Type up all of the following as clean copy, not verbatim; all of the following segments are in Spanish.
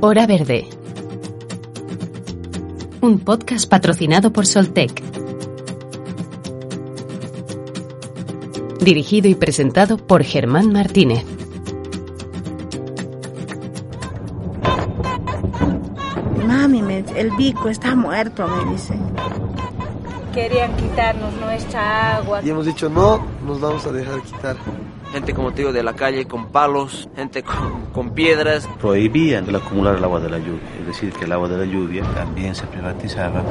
Hora Verde. Un podcast patrocinado por Soltec. Dirigido y presentado por Germán Martínez. Mami, el bico está muerto, me dicen. Querían quitarnos nuestra agua. Y hemos dicho, no, nos vamos a dejar quitar. Gente, como te digo, de la calle, con palos, gente con piedras. Prohibían el acumular el agua de la lluvia, es decir, que el agua de la lluvia también se privatizaba.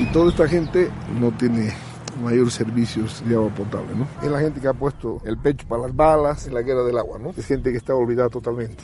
Y toda esta gente no tiene mayores servicios de agua potable, ¿no? Es la gente que ha puesto el pecho para las balas en la guerra del agua, ¿no? Es gente que está olvidada totalmente.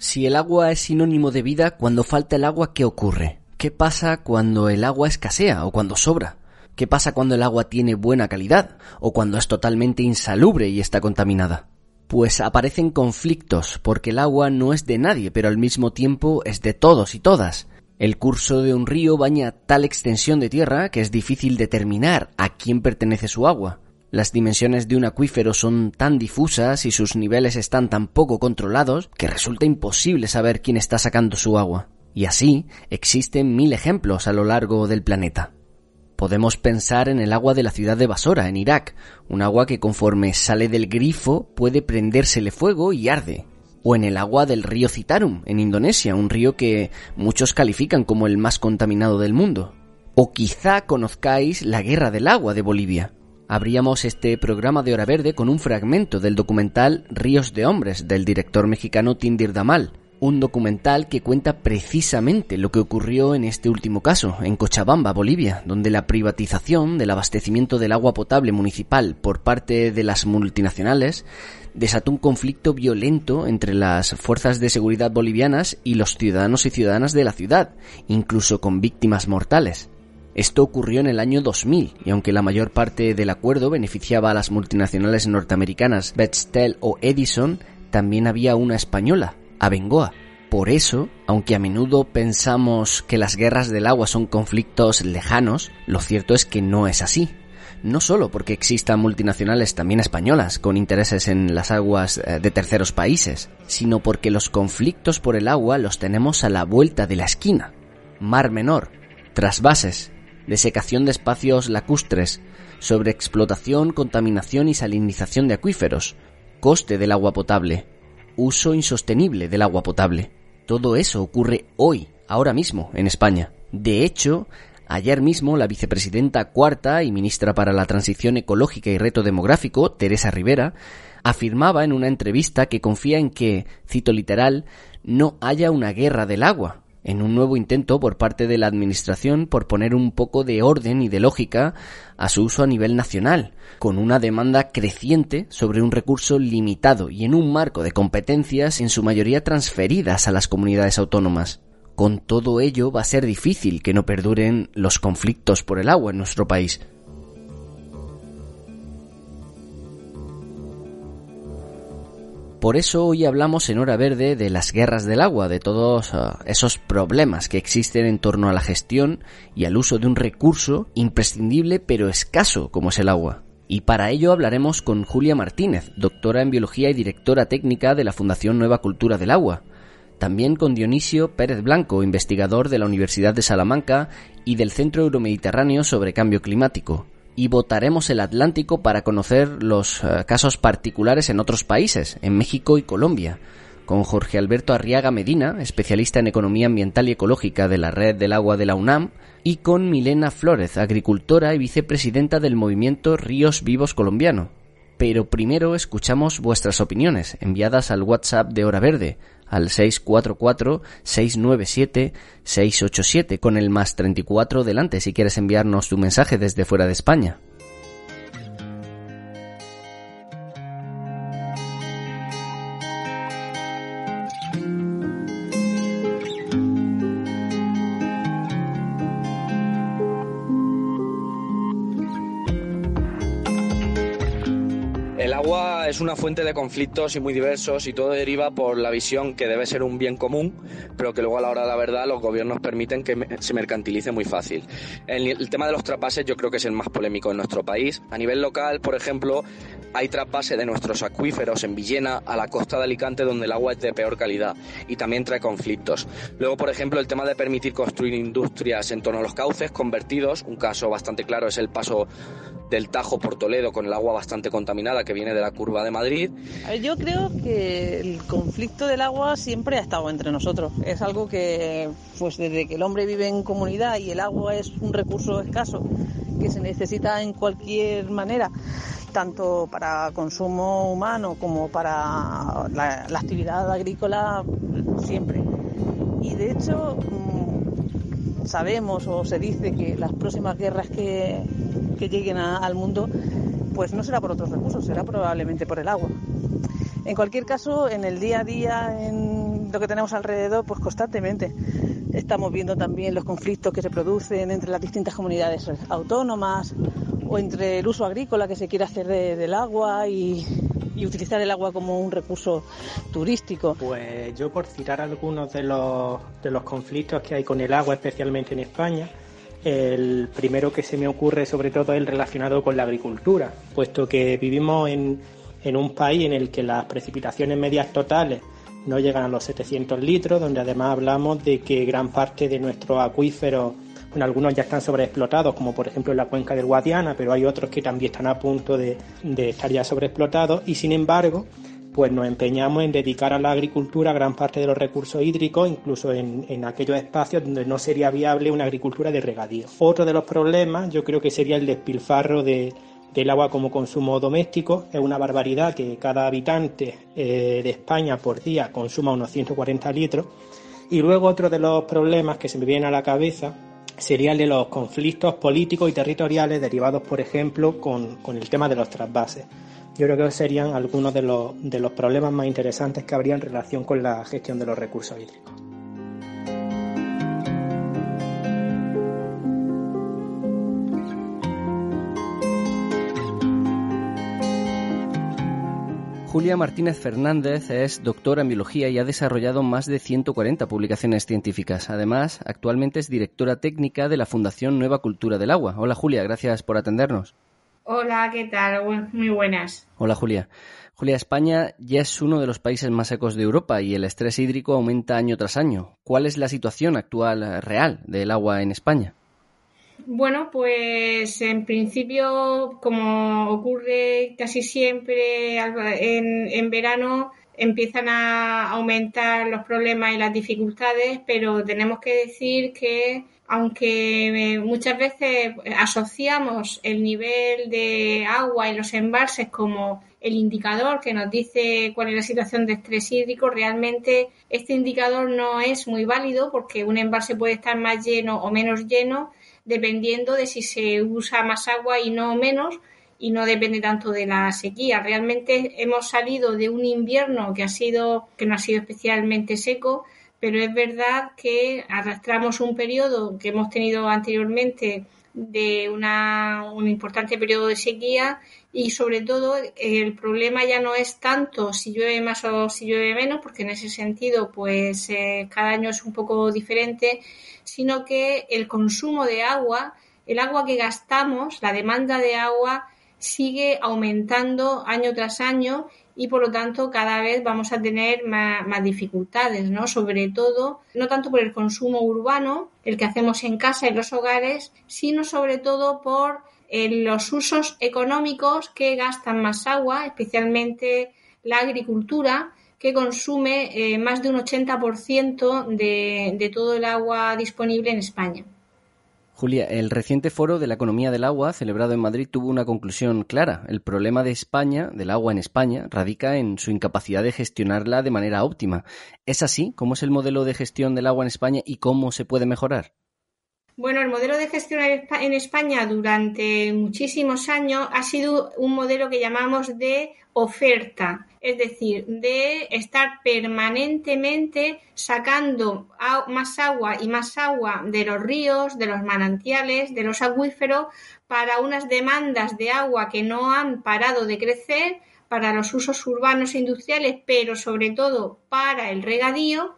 Si el agua es sinónimo de vida, cuando falta el agua, ¿qué ocurre? ¿Qué pasa cuando el agua escasea o cuando sobra? ¿Qué pasa cuando el agua tiene buena calidad o cuando es totalmente insalubre y está contaminada? Pues aparecen conflictos, porque el agua no es de nadie, pero al mismo tiempo es de todos y todas. El curso de un río baña tal extensión de tierra que es difícil determinar a quién pertenece su agua. Las dimensiones de un acuífero son tan difusas y sus niveles están tan poco controlados que resulta imposible saber quién está sacando su agua. Y así existen 1000 ejemplos a lo largo del planeta. Podemos pensar en el agua de la ciudad de Basora, en Irak, un agua que conforme sale del grifo puede prendérsele fuego y arde. O en el agua del río Citarum, en Indonesia, un río que muchos califican como el más contaminado del mundo. O quizá conozcáis la Guerra del Agua de Bolivia. Abríamos este programa de Hora Verde con un fragmento del documental Ríos de Hombres, del director mexicano Tindir Damal, un documental que cuenta precisamente lo que ocurrió en este último caso, en Cochabamba, Bolivia, donde la privatización del abastecimiento del agua potable municipal por parte de las multinacionales desató un conflicto violento entre las fuerzas de seguridad bolivianas y los ciudadanos y ciudadanas de la ciudad, incluso con víctimas mortales. Esto ocurrió en el año 2000, y aunque la mayor parte del acuerdo beneficiaba a las multinacionales norteamericanas Bechtel o Edison, también había una española, Abengoa. Por eso, aunque a menudo pensamos que las guerras del agua son conflictos lejanos, lo cierto es que no es así. No solo porque existan multinacionales también españolas con intereses en las aguas de terceros países, sino porque los conflictos por el agua los tenemos a la vuelta de la esquina. Mar Menor, trasvases, desecación de espacios lacustres, sobreexplotación, contaminación y salinización de acuíferos, coste del agua potable, uso insostenible del agua potable. Todo eso ocurre hoy, ahora mismo, en España. De hecho, ayer mismo la vicepresidenta cuarta y ministra para la Transición Ecológica y Reto Demográfico, Teresa Rivera, afirmaba en una entrevista que confía en que, cito literal, no haya una guerra del agua, en un nuevo intento por parte de la Administración por poner un poco de orden y de lógica a su uso a nivel nacional, con una demanda creciente sobre un recurso limitado y en un marco de competencias en su mayoría transferidas a las comunidades autónomas. Con todo ello va a ser difícil que no perduren los conflictos por el agua en nuestro país. Por eso hoy hablamos en Hora Verde de las guerras del agua, de todos esos problemas que existen en torno a la gestión y al uso de un recurso imprescindible pero escaso como es el agua. Y para ello hablaremos con Julia Martínez, doctora en Biología y directora técnica de la Fundación Nueva Cultura del Agua. También con Dionisio Pérez Blanco, investigador de la Universidad de Salamanca y del Centro Euromediterráneo sobre Cambio Climático. Y votaremos el Atlántico para conocer los casos particulares en otros países, en México y Colombia, con Jorge Alberto Arriaga Medina, especialista en Economía Ambiental y Ecológica de la Red del Agua de la UNAM, y con Milena Flores, agricultora y vicepresidenta del movimiento Ríos Vivos Colombiano. Pero primero escuchamos vuestras opiniones, enviadas al WhatsApp de Hora Verde, al 644-697-687, con el más 34 delante, si quieres enviarnos tu mensaje desde fuera de España. El agua es una fuente de conflictos y muy diversos, y todo deriva por la visión que debe ser un bien común, pero que luego a la hora de la verdad los gobiernos permiten que se mercantilice muy fácil. El tema de los trasvases yo creo que es el más polémico en nuestro país. A nivel local, por ejemplo, hay trasvases de nuestros acuíferos en Villena a la costa de Alicante, donde el agua es de peor calidad y también trae conflictos. Luego, por ejemplo, el tema de permitir construir industrias en torno a los cauces convertidos. Un caso bastante claro es el paso del Tajo por Toledo con el agua bastante contaminada que viene de la curva de Madrid. Yo creo que el conflicto del agua siempre ha estado entre nosotros. Es algo que, pues desde que el hombre vive en comunidad y el agua es un recurso escaso que se necesita en cualquier manera, tanto para consumo humano como para la actividad agrícola siempre. Y de hecho sabemos o se dice que las próximas guerras que lleguen al mundo, pues no será por otros recursos, será probablemente por el agua. En cualquier caso, en el día a día, en lo que tenemos alrededor, pues constantemente estamos viendo también los conflictos que se producen entre las distintas comunidades autónomas o entre el uso agrícola que se quiere hacer del agua y utilizar el agua como un recurso turístico. Pues yo, por citar algunos de los conflictos que hay con el agua, especialmente en España, el primero que se me ocurre sobre todo es el relacionado con la agricultura, puesto que vivimos en un país en el que las precipitaciones medias totales no llegan a los 700 litros, donde además hablamos de que gran parte de nuestros acuíferos, bueno, algunos ya están sobreexplotados, como por ejemplo en la cuenca del Guadiana, pero hay otros que también están a punto de estar ya sobreexplotados, y sin embargo, pues nos empeñamos en dedicar a la agricultura gran parte de los recursos hídricos, incluso en aquellos espacios donde no sería viable una agricultura de regadío. Otro de los problemas yo creo que sería el despilfarro del agua como consumo doméstico. Es una barbaridad que cada habitante de España por día consuma unos 140 litros. Y luego otro de los problemas que se me viene a la cabeza sería el de los conflictos políticos y territoriales derivados, por ejemplo, con el tema de los trasvases. Yo creo que serían algunos de los problemas más interesantes que habría en relación con la gestión de los recursos hídricos. Julia Martínez Fernández es doctora en biología y ha desarrollado más de 140 publicaciones científicas. Además, actualmente es directora técnica de la Fundación Nueva Cultura del Agua. Hola Julia, gracias por atendernos. Hola, ¿qué tal? Muy buenas. Hola Julia. Julia, España ya es uno de los países más secos de Europa y el estrés hídrico aumenta año tras año. ¿Cuál es la situación actual real del agua en España? Bueno, pues en principio, como ocurre casi siempre en verano, empiezan a aumentar los problemas y las dificultades, pero tenemos que decir que, aunque muchas veces asociamos el nivel de agua en los embalses como el indicador que nos dice cuál es la situación de estrés hídrico, realmente este indicador no es muy válido porque un embalse puede estar más lleno o menos lleno, dependiendo de si se usa más agua y no menos, y no depende tanto de la sequía. Realmente hemos salido de un invierno que no ha sido especialmente seco, pero es verdad que arrastramos un periodo que hemos tenido anteriormente de un importante periodo de sequía, y sobre todo el problema ya no es tanto si llueve más o si llueve menos, porque en ese sentido pues cada año es un poco diferente, sino que el consumo de agua, el agua que gastamos, la demanda de agua sigue aumentando año tras año y por lo tanto cada vez vamos a tener más dificultades, ¿no? Sobre todo, no tanto por el consumo urbano, el que hacemos en casa, en los hogares, sino sobre todo por los usos económicos que gastan más agua, especialmente la agricultura, que consume más de un 80% de todo el agua disponible en España. Julia, el reciente foro de la economía del agua celebrado en Madrid tuvo una conclusión clara. El problema de España, del agua en España, radica en su incapacidad de gestionarla de manera óptima. ¿Es así? ¿Cómo es el modelo de gestión del agua en España y cómo se puede mejorar? Bueno, el modelo de gestión en España durante muchísimos años ha sido un modelo que llamamos de oferta, es decir, de estar permanentemente sacando más agua de los ríos, de los manantiales, de los acuíferos, para unas demandas de agua que no han parado de crecer, para los usos urbanos e industriales, pero sobre todo para el regadío.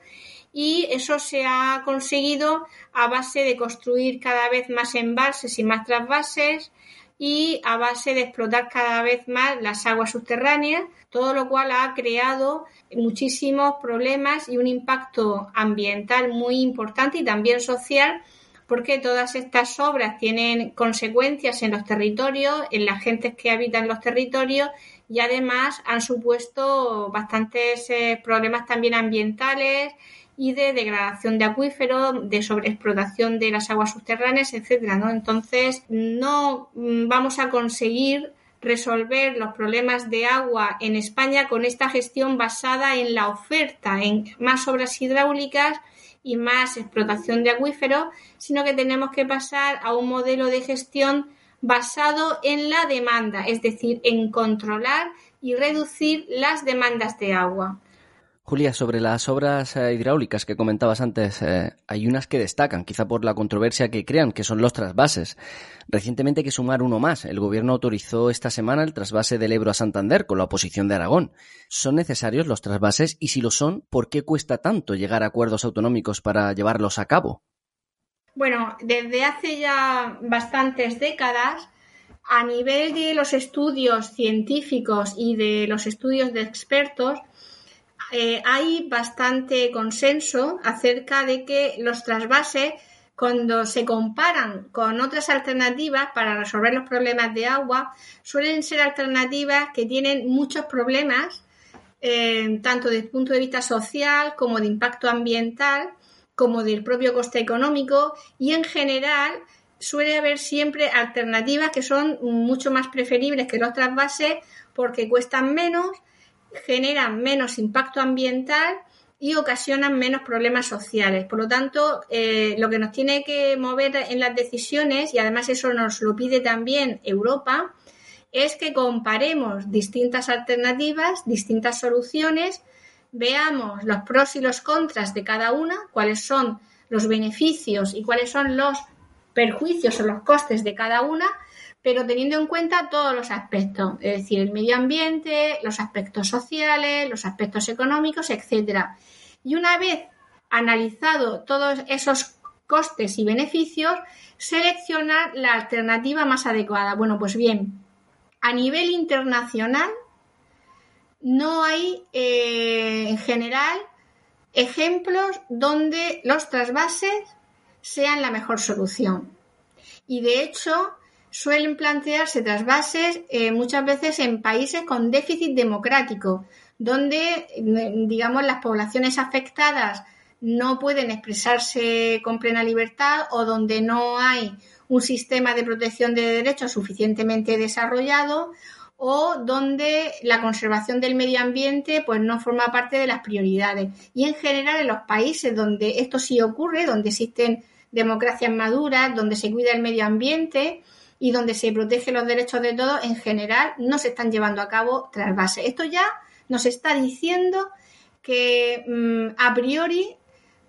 Y eso se ha conseguido a base de construir cada vez más embalses y más trasvases y a base de explotar cada vez más las aguas subterráneas, todo lo cual ha creado muchísimos problemas y un impacto ambiental muy importante y también social, porque todas estas obras tienen consecuencias en los territorios, en las gentes que habitan los territorios, y además han supuesto bastantes problemas también ambientales y de degradación de acuíferos, de sobreexplotación de las aguas subterráneas, etcétera, ¿no? Entonces, no vamos a conseguir resolver los problemas de agua en España con esta gestión basada en la oferta, en más obras hidráulicas y más explotación de acuíferos, sino que tenemos que pasar a un modelo de gestión basado en la demanda, es decir, en controlar y reducir las demandas de agua. Julia, sobre las obras hidráulicas que comentabas antes, hay unas que destacan, quizá por la controversia que crean, que son los trasvases. Recientemente hay que sumar uno más. El gobierno autorizó esta semana el trasvase del Ebro a Santander con la oposición de Aragón. ¿Son necesarios los trasvases? Y si lo son, ¿por qué cuesta tanto llegar a acuerdos autonómicos para llevarlos a cabo? Bueno, desde hace ya bastantes décadas, a nivel de los estudios científicos y de los estudios de expertos, hay bastante consenso acerca de que los trasvases, cuando se comparan con otras alternativas para resolver los problemas de agua, suelen ser alternativas que tienen muchos problemas, tanto desde el punto de vista social como de impacto ambiental, como del propio coste económico, y en general suele haber siempre alternativas que son mucho más preferibles que los trasvases porque cuestan menos, generan menos impacto ambiental y ocasionan menos problemas sociales. Por lo tanto, lo que nos tiene que mover en las decisiones, y además eso nos lo pide también Europa, es que comparemos distintas alternativas, distintas soluciones, veamos los pros y los contras de cada una, cuáles son los beneficios y cuáles son los perjuicios o los costes de cada una, pero teniendo en cuenta todos los aspectos, es decir, el medio ambiente, los aspectos sociales, los aspectos económicos, etcétera. Y una vez analizado todos esos costes y beneficios, seleccionar la alternativa más adecuada. Bueno, pues bien, a nivel internacional no hay, en general, ejemplos donde los trasvases sean la mejor solución. Y, de hecho, suelen plantearse trasvases muchas veces en países con déficit democrático, donde, digamos, las poblaciones afectadas no pueden expresarse con plena libertad o donde no hay un sistema de protección de derechos suficientemente desarrollado o donde la conservación del medio ambiente pues no forma parte de las prioridades. Y, en general, en los países donde esto sí ocurre, donde existen democracias maduras, donde se cuida el medio ambiente y donde se protegen los derechos de todos, en general no se están llevando a cabo trasvases. Esto ya nos está diciendo que a priori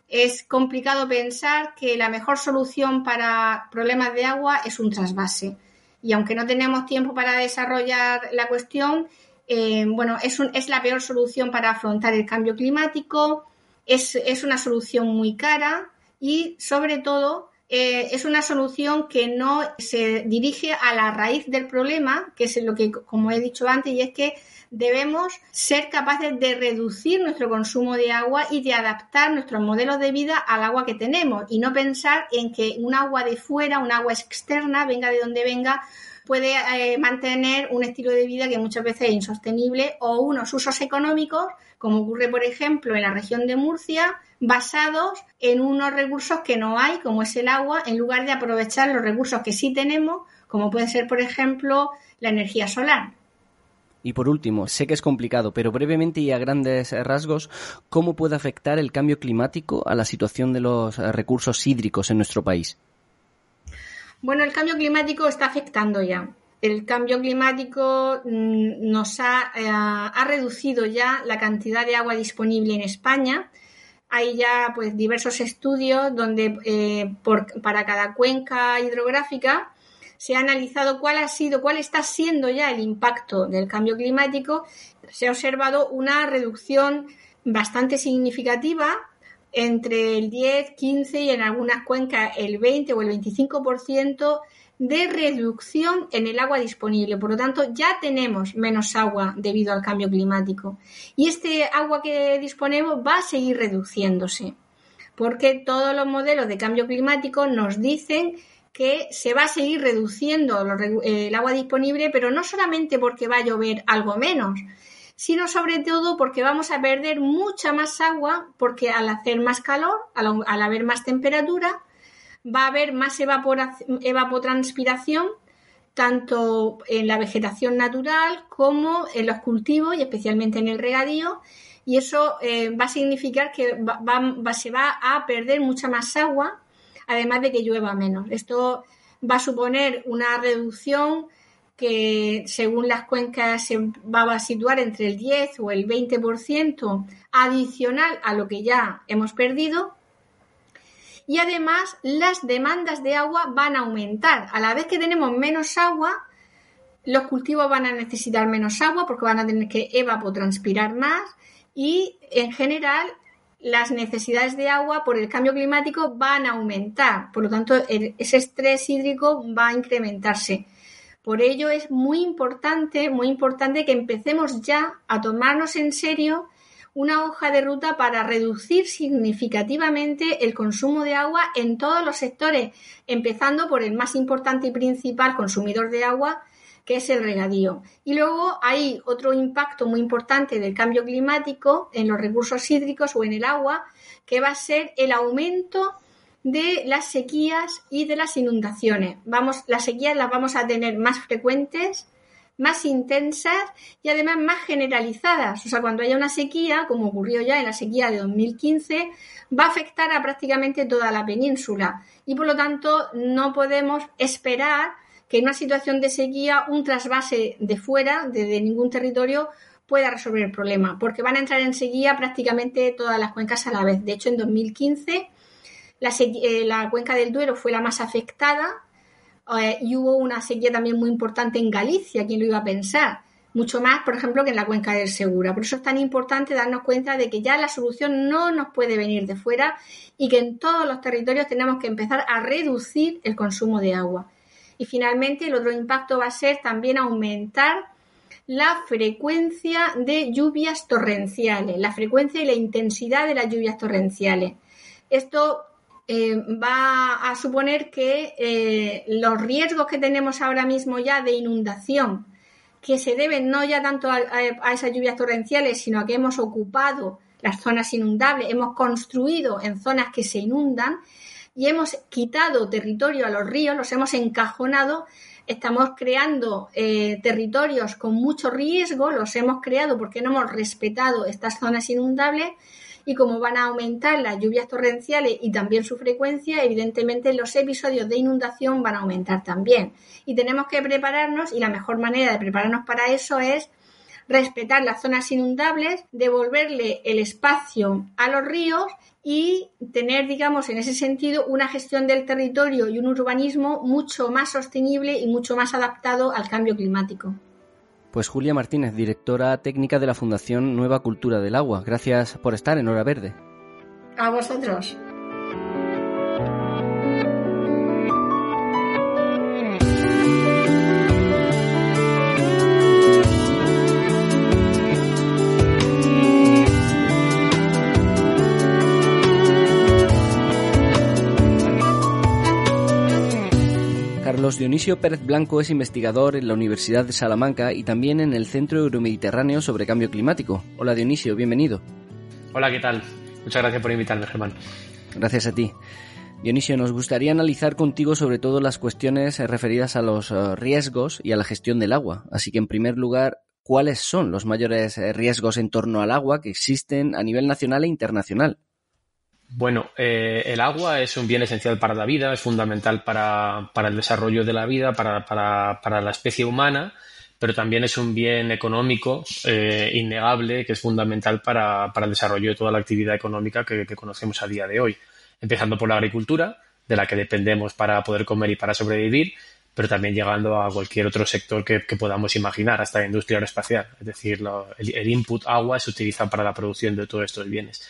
es complicado pensar que la mejor solución para problemas de agua es un trasvase. Y aunque no tenemos tiempo para desarrollar la cuestión, es la peor solución para afrontar el cambio climático, es una solución muy cara y, sobre todo, es una solución que no se dirige a la raíz del problema, que es lo que, como he dicho antes, y es que debemos ser capaces de reducir nuestro consumo de agua y de adaptar nuestros modelos de vida al agua que tenemos y no pensar en que un agua de fuera, un agua externa, venga de donde venga, puede mantener un estilo de vida que muchas veces es insostenible o unos usos económicos, como ocurre, por ejemplo, en la región de Murcia, basados en unos recursos que no hay, como es el agua, en lugar de aprovechar los recursos que sí tenemos, como puede ser, por ejemplo, la energía solar. Y por último, sé que es complicado, pero brevemente y a grandes rasgos, ¿cómo puede afectar el cambio climático a la situación de los recursos hídricos en nuestro país? Bueno, el cambio climático está afectando ya. El cambio climático nos ha reducido ya la cantidad de agua disponible en España. Hay ya pues diversos estudios donde para cada cuenca hidrográfica se ha analizado cuál está siendo ya el impacto del cambio climático. Se ha observado una reducción bastante significativa, entre el 10, 15 y en algunas cuencas el 20 o el 25% de reducción en el agua disponible. Por lo tanto, ya tenemos menos agua debido al cambio climático. Y este agua que disponemos va a seguir reduciéndose, porque todos los modelos de cambio climático nos dicen que se va a seguir reduciendo el agua disponible, pero no solamente porque va a llover algo menos, sino sobre todo porque vamos a perder mucha más agua, porque al hacer más calor, al haber más temperatura, va a haber más evapotranspiración, tanto en la vegetación natural como en los cultivos y especialmente en el regadío, y eso va a significar que se va a perder mucha más agua, además de que llueva menos. Esto va a suponer una reducción que según las cuencas se va a situar entre el 10 o el 20% adicional a lo que ya hemos perdido, y además las demandas de agua van a aumentar. A la vez que tenemos menos agua, los cultivos van a necesitar menos agua porque van a tener que evapotranspirar más, y en general las necesidades de agua por el cambio climático van a aumentar. Por lo tanto, ese estrés hídrico va a incrementarse. Por ello es muy importante que empecemos ya a tomarnos en serio una hoja de ruta para reducir significativamente el consumo de agua en todos los sectores, empezando por el más importante y principal consumidor de agua, que es el regadío. Y luego hay otro impacto muy importante del cambio climático en los recursos hídricos o en el agua, que va a ser el aumento de las sequías y de las inundaciones. Las sequías las vamos a tener más frecuentes, más intensas y además más generalizadas. O sea, cuando haya una sequía, como ocurrió ya en la sequía de 2015, va a afectar a prácticamente toda la península, y por lo tanto no podemos esperar que en una situación de sequía un trasvase de fuera, desde ningún territorio, pueda resolver el problema, porque van a entrar en sequía prácticamente todas las cuencas a la vez. De hecho, en 2015 la cuenca del Duero fue la más afectada, y hubo una sequía también muy importante en Galicia. ¿Quién lo iba a pensar? Mucho más, por ejemplo, que en la cuenca del Segura. Por eso es tan importante darnos cuenta de que ya la solución no nos puede venir de fuera y que en todos los territorios tenemos que empezar a reducir el consumo de agua. Y finalmente, el otro impacto va a ser también aumentar la frecuencia de lluvias torrenciales, la frecuencia y la intensidad de las lluvias torrenciales. Esto va a suponer que los riesgos que tenemos ahora mismo ya de inundación, que se deben no ya tanto a esas lluvias torrenciales, sino a que hemos ocupado las zonas inundables, hemos construido en zonas que se inundan y hemos quitado territorio a los ríos, los hemos encajonado, estamos creando territorios con mucho riesgo, los hemos creado porque no hemos respetado estas zonas inundables. Y como van a aumentar las lluvias torrenciales y también su frecuencia, evidentemente los episodios de inundación van a aumentar también. Y tenemos que prepararnos, y la mejor manera de prepararnos para eso es respetar las zonas inundables, devolverle el espacio a los ríos y tener, digamos, en ese sentido, una gestión del territorio y un urbanismo mucho más sostenible y mucho más adaptado al cambio climático. Pues Julia Martínez, directora técnica de la Fundación Nueva Cultura del Agua, gracias por estar en Hora Verde. A vosotros. Dionisio Pérez Blanco es investigador en la Universidad de Salamanca y también en el Centro Euromediterráneo sobre Cambio Climático. Hola Dionisio, bienvenido. Hola, ¿qué tal? Muchas gracias por invitarme, Germán. Gracias a ti. Dionisio, nos gustaría analizar contigo sobre todo las cuestiones referidas a los riesgos y a la gestión del agua. Así que, en primer lugar, ¿cuáles son los mayores riesgos en torno al agua que existen a nivel nacional e internacional? Bueno, el agua es un bien esencial para la vida, es fundamental para el desarrollo de la vida, para la especie humana, pero también es un bien económico innegable que es fundamental para el desarrollo de toda la actividad económica que conocemos a día de hoy, empezando por la agricultura, de la que dependemos para poder comer y para sobrevivir, pero también llegando a cualquier otro sector que podamos imaginar, hasta la industria aeroespacial. Es decir, el input agua se utiliza para la producción de todos estos bienes.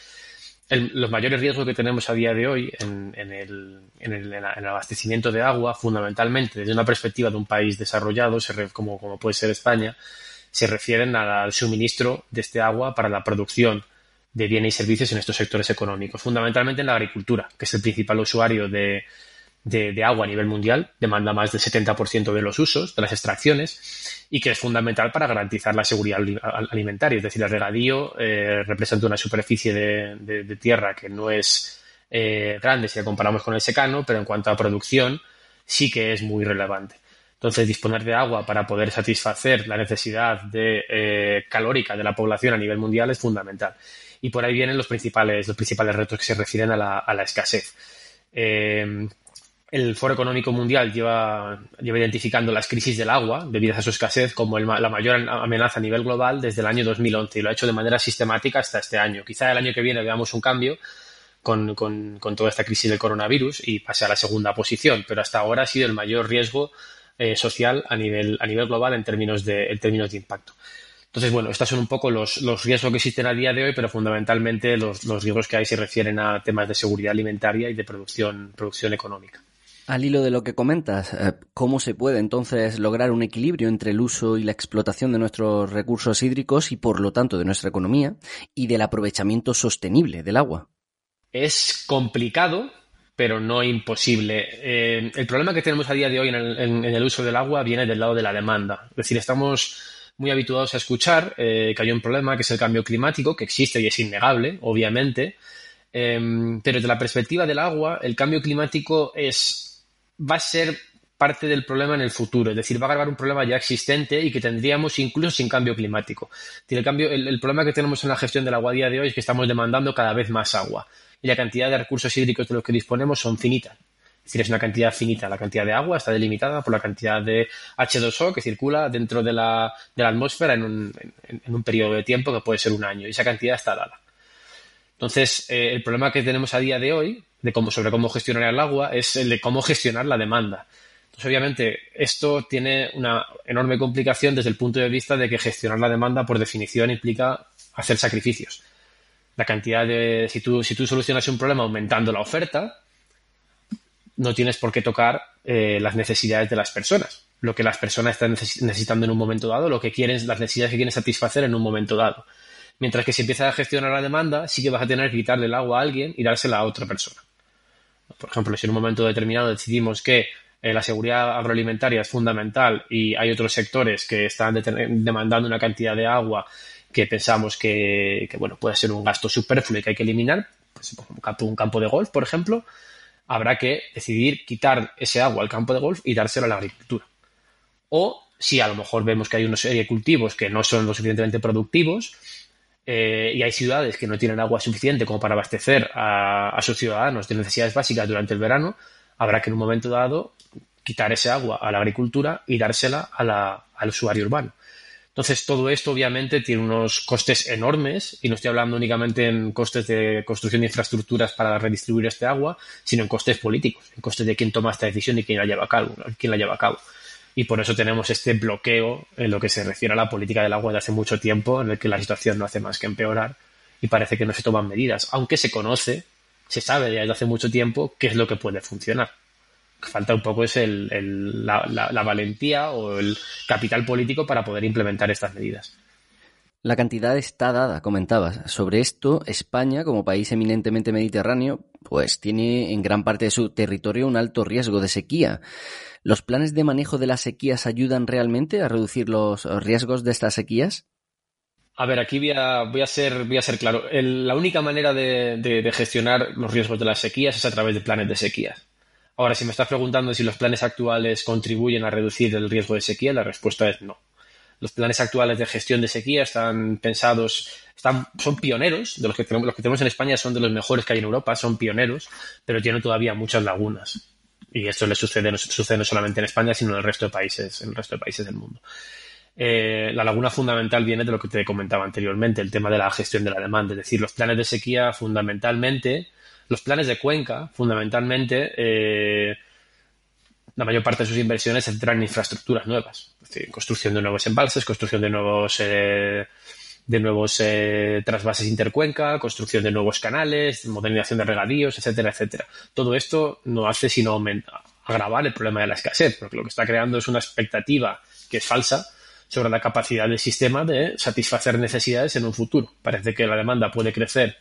Los mayores riesgos que tenemos a día de hoy en el abastecimiento de agua, fundamentalmente desde una perspectiva de un país desarrollado, como puede ser España, se refieren al suministro de este agua para la producción de bienes y servicios en estos sectores económicos, fundamentalmente en la agricultura, que es el principal usuario de agua a nivel mundial, demanda más del 70% de los usos, de las extracciones, y que es fundamental para garantizar la seguridad alimentaria. Es decir, el regadío representa una superficie de tierra que no es grande si la comparamos con el secano, pero en cuanto a producción sí que es muy relevante. Entonces, disponer de agua para poder satisfacer la necesidad calórica de la población a nivel mundial es fundamental. Y por ahí vienen los principales retos que se refieren a la escasez. El Foro Económico Mundial lleva identificando las crisis del agua debidas a su escasez como la mayor amenaza a nivel global desde el año 2011 y lo ha hecho de manera sistemática hasta este año. Quizá el año que viene veamos un cambio con toda esta crisis del coronavirus y pase a la segunda posición, pero hasta ahora ha sido el mayor riesgo social a nivel global en términos de impacto. Entonces, bueno, estos son un poco los riesgos que existen a día de hoy, pero fundamentalmente los riesgos que hay se refieren a temas de seguridad alimentaria y de producción económica. Al hilo de lo que comentas, ¿cómo se puede entonces lograr un equilibrio entre el uso y la explotación de nuestros recursos hídricos y, por lo tanto, de nuestra economía y del aprovechamiento sostenible del agua? Es complicado, pero no imposible. El problema que tenemos a día de hoy en el uso del agua viene del lado de la demanda. Es decir, estamos muy habituados a escuchar que hay un problema, que es el cambio climático, que existe y es innegable, obviamente, pero desde la perspectiva del agua, el cambio climático va a ser parte del problema en el futuro, es decir, va a agravar un problema ya existente y que tendríamos incluso sin cambio climático. El problema que tenemos en la gestión del agua a día de hoy es que estamos demandando cada vez más agua y la cantidad de recursos hídricos de los que disponemos son finitas. Es decir, es una cantidad finita. La cantidad de agua está delimitada por la cantidad de H2O que circula dentro de la atmósfera en un periodo de tiempo que puede ser un año. Y esa cantidad está dada. Entonces, el problema que tenemos a día de hoy sobre cómo gestionar el agua es el de cómo gestionar la demanda. Entonces, obviamente, esto tiene una enorme complicación desde el punto de vista de que gestionar la demanda, por definición, implica hacer sacrificios. La cantidad de... Si tú solucionas un problema aumentando la oferta, no tienes por qué tocar las necesidades de las personas, lo que las personas están necesitando en un momento dado, las necesidades que quieren satisfacer en un momento dado. Mientras que si empiezas a gestionar la demanda, sí que vas a tener que quitarle el agua a alguien y dársela a otra persona. Por ejemplo, si en un momento determinado decidimos que la seguridad agroalimentaria es fundamental y hay otros sectores que están demandando una cantidad de agua que pensamos que puede ser un gasto superfluo y que hay que eliminar, pues, un campo de golf, por ejemplo, habrá que decidir quitar ese agua al campo de golf y dárselo a la agricultura. O si a lo mejor vemos que hay una serie de cultivos que no son lo suficientemente productivos y hay ciudades que no tienen agua suficiente como para abastecer a sus ciudadanos de necesidades básicas durante el verano, habrá que en un momento dado quitar ese agua a la agricultura y dársela al usuario urbano. Entonces, todo esto obviamente tiene unos costes enormes y no estoy hablando únicamente en costes de construcción de infraestructuras para redistribuir este agua, sino en costes políticos, en costes de quién toma esta decisión y quién la lleva a cabo. Y por eso tenemos este bloqueo en lo que se refiere a la política del agua de hace mucho tiempo, en el que la situación no hace más que empeorar y parece que no se toman medidas, aunque se sabe desde hace mucho tiempo qué es lo que puede funcionar. Que falta un poco es la valentía o el capital político para poder implementar estas medidas. La cantidad está dada, comentabas. Sobre esto, España, como país eminentemente mediterráneo, pues tiene en gran parte de su territorio un alto riesgo de sequía. ¿Los planes de manejo de las sequías ayudan realmente a reducir los riesgos de estas sequías? A ver, aquí voy a ser claro. La única manera de gestionar los riesgos de las sequías es a través de planes de sequías. Ahora, si me estás preguntando si los planes actuales contribuyen a reducir el riesgo de sequía, la respuesta es no. Los planes actuales de gestión de sequía están pensados, son pioneros, de los que tenemos en España son de los mejores que hay en Europa, son pioneros, pero tienen todavía muchas lagunas. Y esto le sucede no solamente en España, sino en el resto de países, del mundo. La laguna fundamental viene de lo que te comentaba anteriormente, el tema de la gestión de la demanda, es decir, los planes de sequía fundamentalmente, los planes de cuenca fundamentalmente, la mayor parte de sus inversiones se centran en infraestructuras nuevas, es decir, construcción de nuevos embalses, construcción de nuevos trasvases intercuenca, construcción de nuevos canales, modernización de regadíos, etcétera, etcétera. Todo esto no hace sino agravar el problema de la escasez, porque lo que está creando es una expectativa que es falsa sobre la capacidad del sistema de satisfacer necesidades en un futuro. Parece que la demanda puede crecer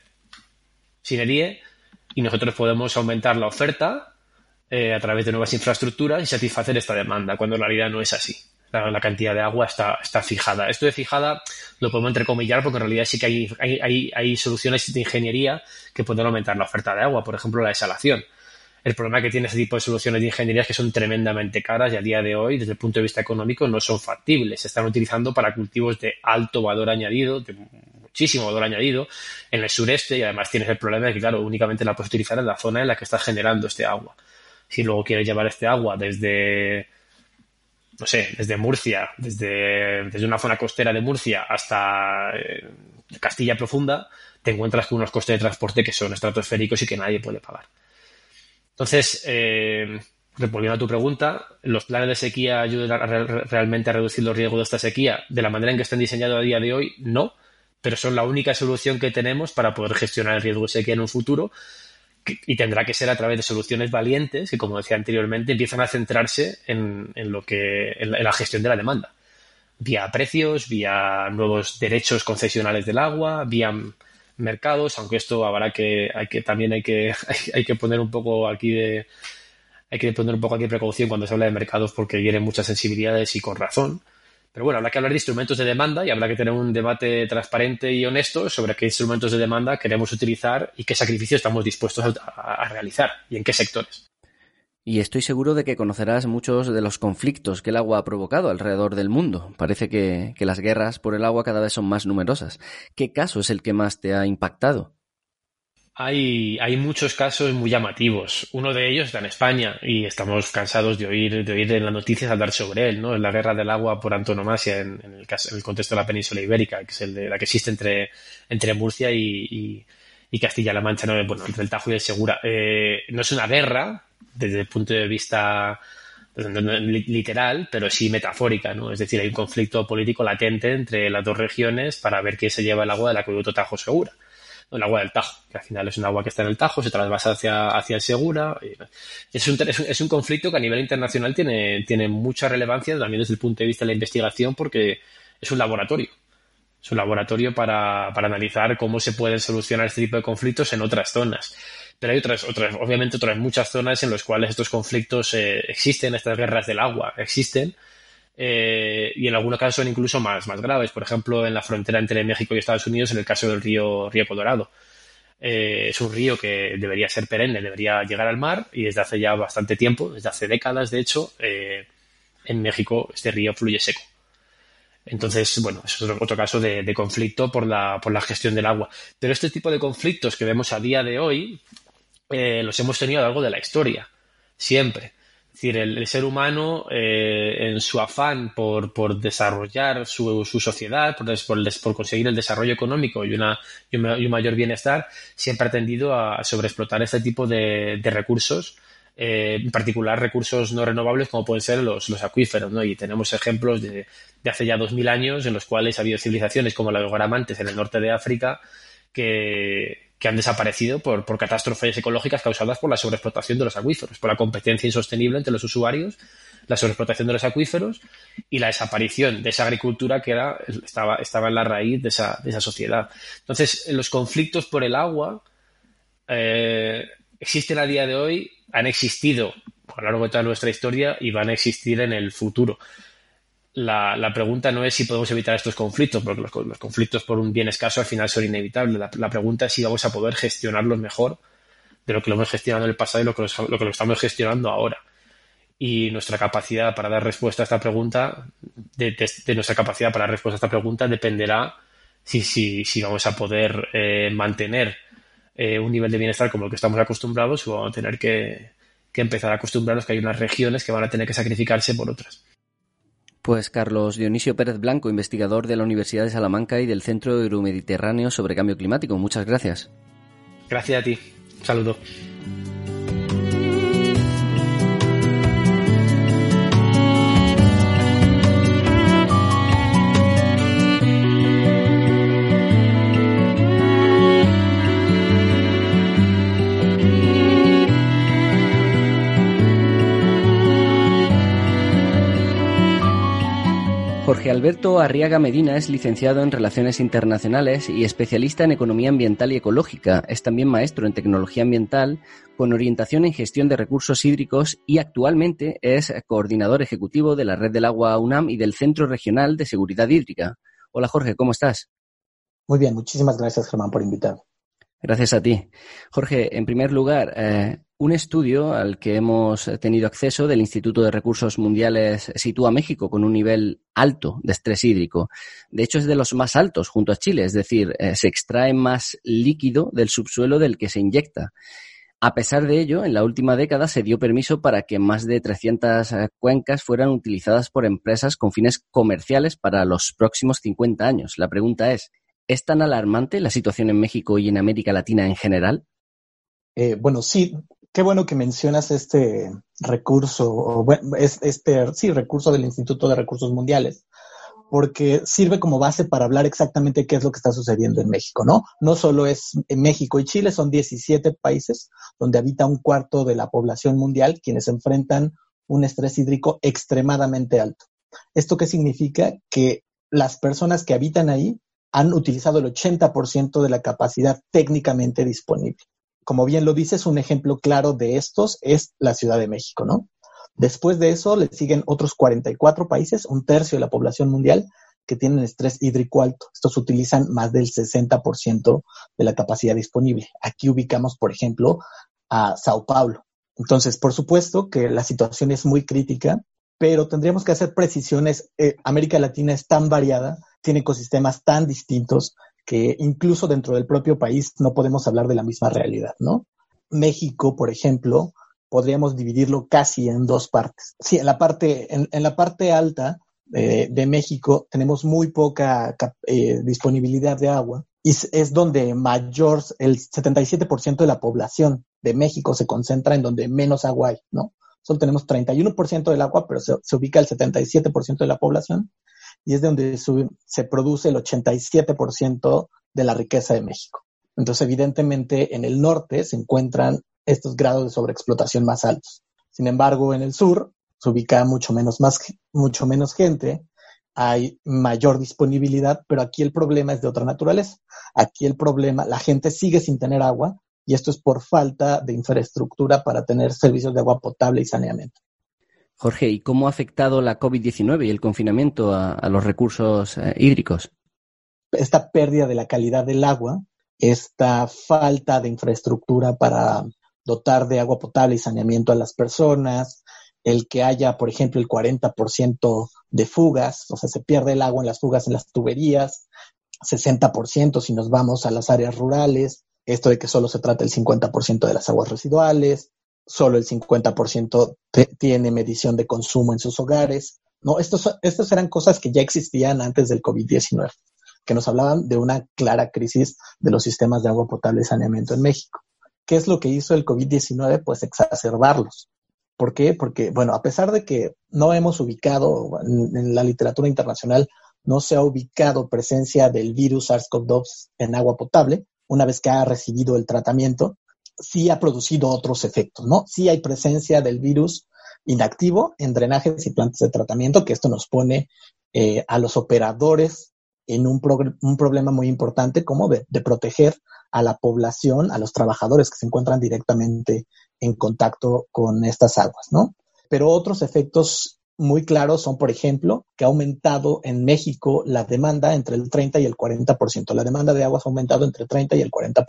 sin herir y nosotros podemos aumentar la oferta a través de nuevas infraestructuras y satisfacer esta demanda, cuando en realidad no es así. La cantidad de agua está fijada. Esto de fijada lo podemos entrecomillar porque en realidad sí que hay soluciones de ingeniería que pueden aumentar la oferta de agua, por ejemplo, la desalación. El problema que tiene este tipo de soluciones de ingeniería es que son tremendamente caras y a día de hoy, desde el punto de vista económico, no son factibles. Se están utilizando para cultivos de alto valor añadido, de muchísimo valor añadido, en el sureste, y además tienes el problema de que, claro, únicamente la puedes utilizar en la zona en la que estás generando este agua. Si luego quieres llevar este agua desde, no sé, desde Murcia, desde una zona costera de Murcia hasta Castilla Profunda, te encuentras con unos costes de transporte que son estratosféricos y que nadie puede pagar. Entonces, respondiendo a tu pregunta, ¿los planes de sequía ayudan realmente a reducir los riesgos de esta sequía? De la manera en que están diseñados a día de hoy, no, pero son la única solución que tenemos para poder gestionar el riesgo de sequía en un futuro, y tendrá que ser a través de soluciones valientes que, como decía anteriormente, empiezan a centrarse en la gestión de la demanda, vía precios, vía nuevos derechos concesionales del agua, vía mercados, aunque esto habrá que, también hay que poner un poco aquí precaución cuando se habla de mercados, porque vienen muchas sensibilidades y con razón. Pero bueno, habrá que hablar de instrumentos de demanda y habrá que tener un debate transparente y honesto sobre qué instrumentos de demanda queremos utilizar y qué sacrificios estamos dispuestos a realizar y en qué sectores. Y estoy seguro de que conocerás muchos de los conflictos que el agua ha provocado alrededor del mundo. Parece que las guerras por el agua cada vez son más numerosas. ¿Qué caso es el que más te ha impactado? Hay muchos casos muy llamativos. Uno de ellos está en España y estamos cansados de oír en las noticias hablar sobre él, ¿no? Es la guerra del agua por antonomasia en el contexto de la península ibérica, que es la que existe entre Murcia y Castilla-La Mancha, ¿no? Bueno, entre el Tajo y el Segura. No es una guerra desde el punto de vista literal, pero sí metafórica, ¿no? Es decir, hay un conflicto político latente entre las dos regiones para ver quién se lleva el agua del acueducto Tajo-Segura. El agua del Tajo, que al final es un agua que está en el Tajo, se trasvasa hacia el Segura. Es un conflicto que a nivel internacional tiene mucha relevancia también desde el punto de vista de la investigación, porque es un laboratorio. Es un laboratorio para analizar cómo se pueden solucionar este tipo de conflictos en otras zonas. Pero hay obviamente otras muchas zonas en las cuales estos conflictos existen, estas guerras del agua existen, y en algunos casos son incluso más graves. Por ejemplo, en la frontera entre México y Estados Unidos, en el caso del río Colorado. Es un río que debería ser perenne, debería llegar al mar, y desde hace ya bastante tiempo, desde hace décadas de hecho, en México este río fluye seco. Entonces, bueno, es otro caso de conflicto por la gestión del agua. Pero este tipo de conflictos que vemos a día de hoy los hemos tenido a lo largo de la historia, siempre. Es decir, el ser humano en su afán por desarrollar su sociedad, por conseguir el desarrollo económico y un mayor bienestar, siempre ha tendido a sobreexplotar este tipo de recursos, en particular recursos no renovables como pueden ser los acuíferos, ¿no? Y tenemos ejemplos de hace ya 2000 años en los cuales ha habido civilizaciones como las guaramantes en el norte de África que han desaparecido por catástrofes ecológicas causadas por la sobreexplotación de los acuíferos, por la competencia insostenible entre los usuarios, la sobreexplotación de los acuíferos y la desaparición de esa agricultura que estaba en la raíz de esa sociedad. Entonces, los conflictos por el agua existen a día de hoy, han existido a lo largo de toda nuestra historia y van a existir en el futuro. La pregunta no es si podemos evitar estos conflictos, porque los conflictos por un bien escaso al final son inevitables. La pregunta es si vamos a poder gestionarlos mejor de lo que lo hemos gestionado en el pasado y lo que lo estamos gestionando ahora. y nuestra capacidad para dar respuesta a esta pregunta, de nuestra capacidad para dar respuesta a esta pregunta dependerá si vamos a poder mantener un nivel de bienestar como el que estamos acostumbrados, o vamos a tener que empezar a acostumbrarnos que hay unas regiones que van a tener que sacrificarse por otras. Pues Carlos Dionisio Pérez Blanco, investigador de la Universidad de Salamanca y del Centro Euromediterráneo sobre Cambio Climático, muchas gracias. Gracias a ti. Un saludo. Jorge Alberto Arriaga Medina es licenciado en Relaciones Internacionales y especialista en Economía Ambiental y Ecológica. Es también maestro en Tecnología Ambiental con orientación en Gestión de Recursos Hídricos y actualmente es coordinador ejecutivo de la Red del Agua UNAM y del Centro Regional de Seguridad Hídrica. Hola Jorge, ¿cómo estás? Muy bien, muchísimas gracias Germán por invitarme. Gracias a ti. Jorge, en primer lugar, un estudio al que hemos tenido acceso del Instituto de Recursos Mundiales sitúa a México con un nivel alto de estrés hídrico. De hecho, es de los más altos junto a Chile, es decir, se extrae más líquido del subsuelo del que se inyecta. A pesar de ello, en la última década se dio permiso para que más de 300 cuencas fueran utilizadas por empresas con fines comerciales para los próximos 50 años. La pregunta es, ¿es tan alarmante la situación en México y en América Latina en general? Bueno, sí. Qué bueno que mencionas este recurso, recurso del Instituto de Recursos Mundiales, porque sirve como base para hablar exactamente qué es lo que está sucediendo en México, ¿no? No solo es en México y Chile, son 17 países donde habita un cuarto de la población mundial quienes enfrentan un estrés hídrico extremadamente alto. ¿Esto qué significa? Que las personas que habitan ahí han utilizado el 80% de la capacidad técnicamente disponible. Como bien lo dices, un ejemplo claro de estos es la Ciudad de México, ¿no? Después de eso le siguen otros 44 países, un tercio de la población mundial, que tienen estrés hídrico alto. Estos utilizan más del 60% de la capacidad disponible. Aquí ubicamos, por ejemplo, a Sao Paulo. Entonces, por supuesto que la situación es muy crítica, pero tendríamos que hacer precisiones. América Latina es tan variada, tiene ecosistemas tan distintos que incluso dentro del propio país no podemos hablar de la misma realidad, ¿no? México, por ejemplo, podríamos dividirlo casi en dos partes. Sí, en la parte alta de México tenemos muy poca disponibilidad de agua y es donde el 77% de la población de México se concentra en donde menos agua hay, ¿no? Solo tenemos 31% del agua, pero se ubica el 77% de la población. Y es de donde se produce el 87% de la riqueza de México. Entonces, evidentemente, en el norte se encuentran estos grados de sobreexplotación más altos. Sin embargo, en el sur se ubica mucho menos gente, hay mayor disponibilidad, pero aquí el problema es de otra naturaleza. Aquí el problema, la gente sigue sin tener agua, y esto es por falta de infraestructura para tener servicios de agua potable y saneamiento. Jorge, ¿y cómo ha afectado la COVID-19 y el confinamiento a los recursos hídricos? Esta pérdida de la calidad del agua, esta falta de infraestructura para dotar de agua potable y saneamiento a las personas, el que haya, por ejemplo, el 40% de fugas, o sea, se pierde el agua en las fugas en las tuberías, 60% si nos vamos a las áreas rurales, esto de que solo se trata el 50% de las aguas residuales, solo el 50% tiene medición de consumo en sus hogares. No, estos eran cosas que ya existían antes del COVID-19, que nos hablaban de una clara crisis de los sistemas de agua potable y saneamiento en México. ¿Qué es lo que hizo el COVID-19? Pues exacerbarlos. ¿Por qué? Porque, bueno, a pesar de que no hemos ubicado, en la literatura internacional, no se ha ubicado presencia del virus SARS-CoV-2 en agua potable, una vez que ha recibido el tratamiento, sí ha producido otros efectos, ¿no? Sí hay presencia del virus inactivo en drenajes y plantas de tratamiento, que esto nos pone a los operadores en un problema muy importante como de proteger a la población, a los trabajadores que se encuentran directamente en contacto con estas aguas, ¿no? Pero otros efectos muy claros son, por ejemplo, que ha aumentado en México la demanda entre el 30 y el 40%. La demanda de aguas ha aumentado entre el 30 y el 40%.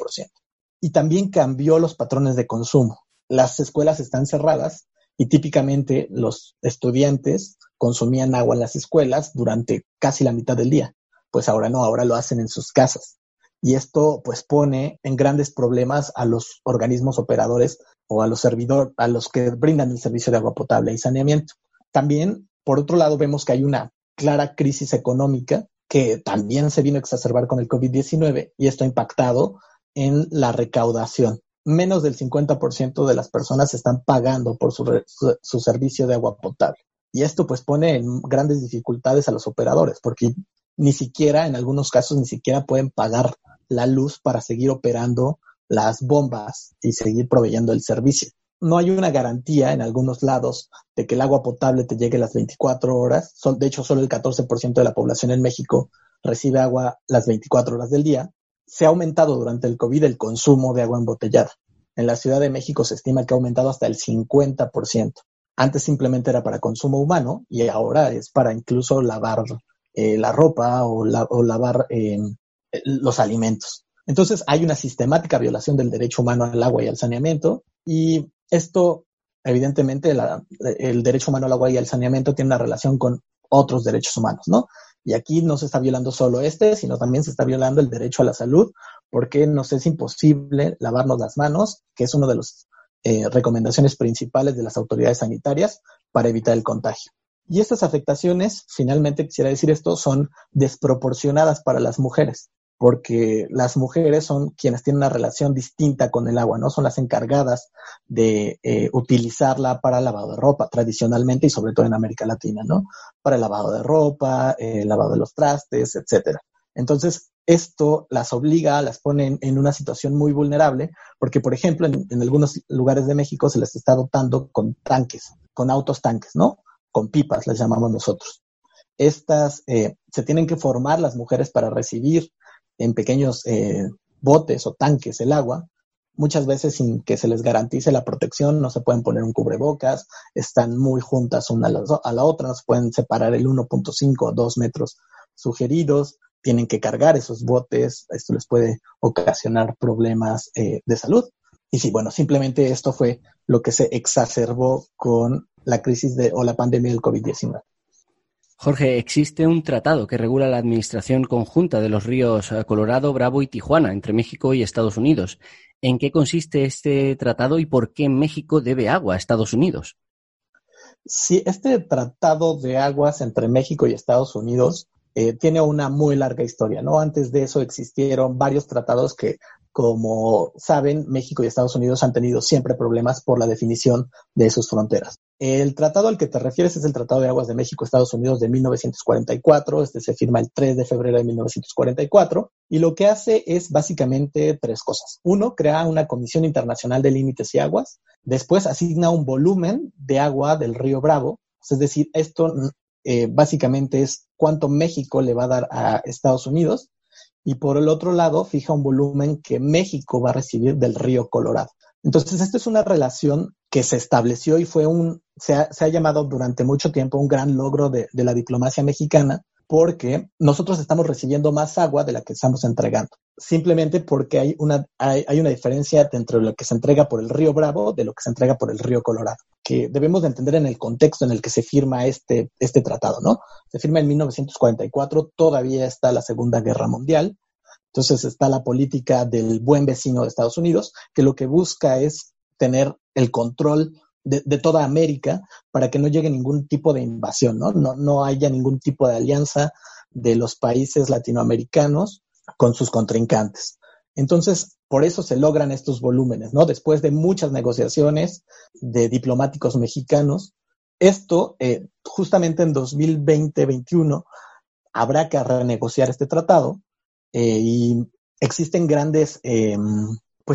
Y también cambió los patrones de consumo. Las escuelas están cerradas y típicamente los estudiantes consumían agua en las escuelas durante casi la mitad del día. Pues ahora no, ahora lo hacen en sus casas. Y esto pues pone en grandes problemas a los organismos operadores o a los que brindan el servicio de agua potable y saneamiento. También, por otro lado, vemos que hay una clara crisis económica que también se vino a exacerbar con el COVID-19 y esto ha impactado en la recaudación. Menos del 50% de las personas están pagando por su servicio de agua potable. Y esto pues pone en grandes dificultades a los operadores porque en algunos casos ni siquiera pueden pagar la luz para seguir operando las bombas y seguir proveyendo el servicio. No hay una garantía en algunos lados de que el agua potable te llegue las 24 horas. De hecho, solo el 14% de la población en México recibe agua las 24 horas del día. Se ha aumentado durante el COVID el consumo de agua embotellada. En la Ciudad de México se estima que ha aumentado hasta el 50%. Antes simplemente era para consumo humano y ahora es para incluso lavar la ropa o lavar los alimentos. Entonces hay una sistemática violación del derecho humano al agua y al saneamiento y esto, evidentemente, el derecho humano al agua y al saneamiento tiene una relación con otros derechos humanos, ¿no? Y aquí no se está violando solo sino también se está violando el derecho a la salud porque nos es imposible lavarnos las manos, que es una de las recomendaciones principales de las autoridades sanitarias para evitar el contagio. Y estas afectaciones, finalmente quisiera decir esto, son desproporcionadas para las mujeres, porque las mujeres son quienes tienen una relación distinta con el agua, ¿no? Son las encargadas de utilizarla para lavado de ropa, tradicionalmente y sobre todo en América Latina, ¿no? Para el lavado de ropa, lavado de los trastes, etcétera. Entonces, esto las obliga, las pone en una situación muy vulnerable, porque, por ejemplo, en algunos lugares de México se les está dotando con tanques, con autos tanques, ¿no? Con pipas, las llamamos nosotros. Estas se tienen que formar las mujeres para recibir en pequeños botes o tanques el agua, muchas veces sin que se les garantice la protección, no se pueden poner un cubrebocas, están muy juntas una a la otra, no se pueden separar el 1.5 o 2 metros sugeridos, tienen que cargar esos botes, esto les puede ocasionar problemas de salud. Y sí, bueno, simplemente esto fue lo que se exacerbó con la crisis o la pandemia del COVID-19. Jorge, existe un tratado que regula la administración conjunta de los ríos Colorado, Bravo y Tijuana entre México y Estados Unidos. ¿En qué consiste este tratado y por qué México debe agua a Estados Unidos? Sí, este tratado de aguas entre México y Estados Unidos tiene una muy larga historia, ¿no? Antes de eso existieron varios tratados que, como saben, México y Estados Unidos han tenido siempre problemas por la definición de sus fronteras. El tratado al que te refieres es el Tratado de Aguas de México-Estados Unidos de 1944. Este se firma el 3 de febrero de 1944 y lo que hace es básicamente tres cosas. Uno, crea una Comisión Internacional de Límites y Aguas. Después, asigna un volumen de agua del río Bravo. Es decir, esto básicamente es cuánto México le va a dar a Estados Unidos. Y por el otro lado, fija un volumen que México va a recibir del río Colorado. Entonces, esta es una relación que se estableció y fue se ha llamado durante mucho tiempo un gran logro de la diplomacia mexicana porque nosotros estamos recibiendo más agua de la que estamos entregando. Simplemente porque hay una diferencia entre lo que se entrega por el río Bravo de lo que se entrega por el río Colorado, que debemos de entender en el contexto en el que se firma este tratado, ¿no? Se firma en 1944, todavía está la Segunda Guerra Mundial, entonces está la política del buen vecino de Estados Unidos, que lo que busca es tener el control de toda América para que no llegue ningún tipo de invasión, ¿no? No haya ningún tipo de alianza de los países latinoamericanos con sus contrincantes. Entonces, por eso se logran estos volúmenes, ¿no? Después de muchas negociaciones de diplomáticos mexicanos, esto justamente en 2020-21 habrá que renegociar este tratado y existen grandes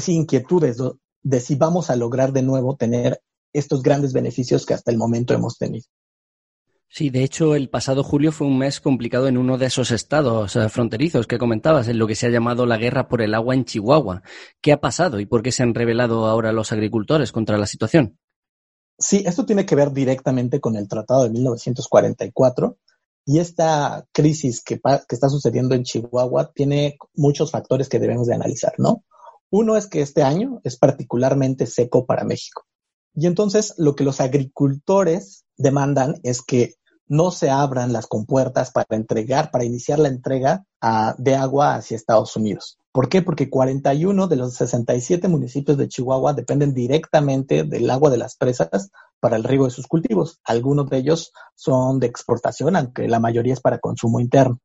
inquietudes de si vamos a lograr de nuevo tener estos grandes beneficios que hasta el momento hemos tenido. Sí, de hecho, el pasado julio fue un mes complicado en uno de esos estados fronterizos que comentabas, en lo que se ha llamado la guerra por el agua en Chihuahua. ¿Qué ha pasado y por qué se han rebelado ahora los agricultores contra la situación? Sí, esto tiene que ver directamente con el Tratado de 1944 y esta crisis que está sucediendo en Chihuahua tiene muchos factores que debemos de analizar, ¿no? Uno es que este año es particularmente seco para México. Y entonces lo que los agricultores demandan es que no se abran las compuertas para iniciar la entrega de agua hacia Estados Unidos. ¿Por qué? Porque 41 de los 67 municipios de Chihuahua dependen directamente del agua de las presas para el riego de sus cultivos. Algunos de ellos son de exportación, aunque la mayoría es para consumo interno.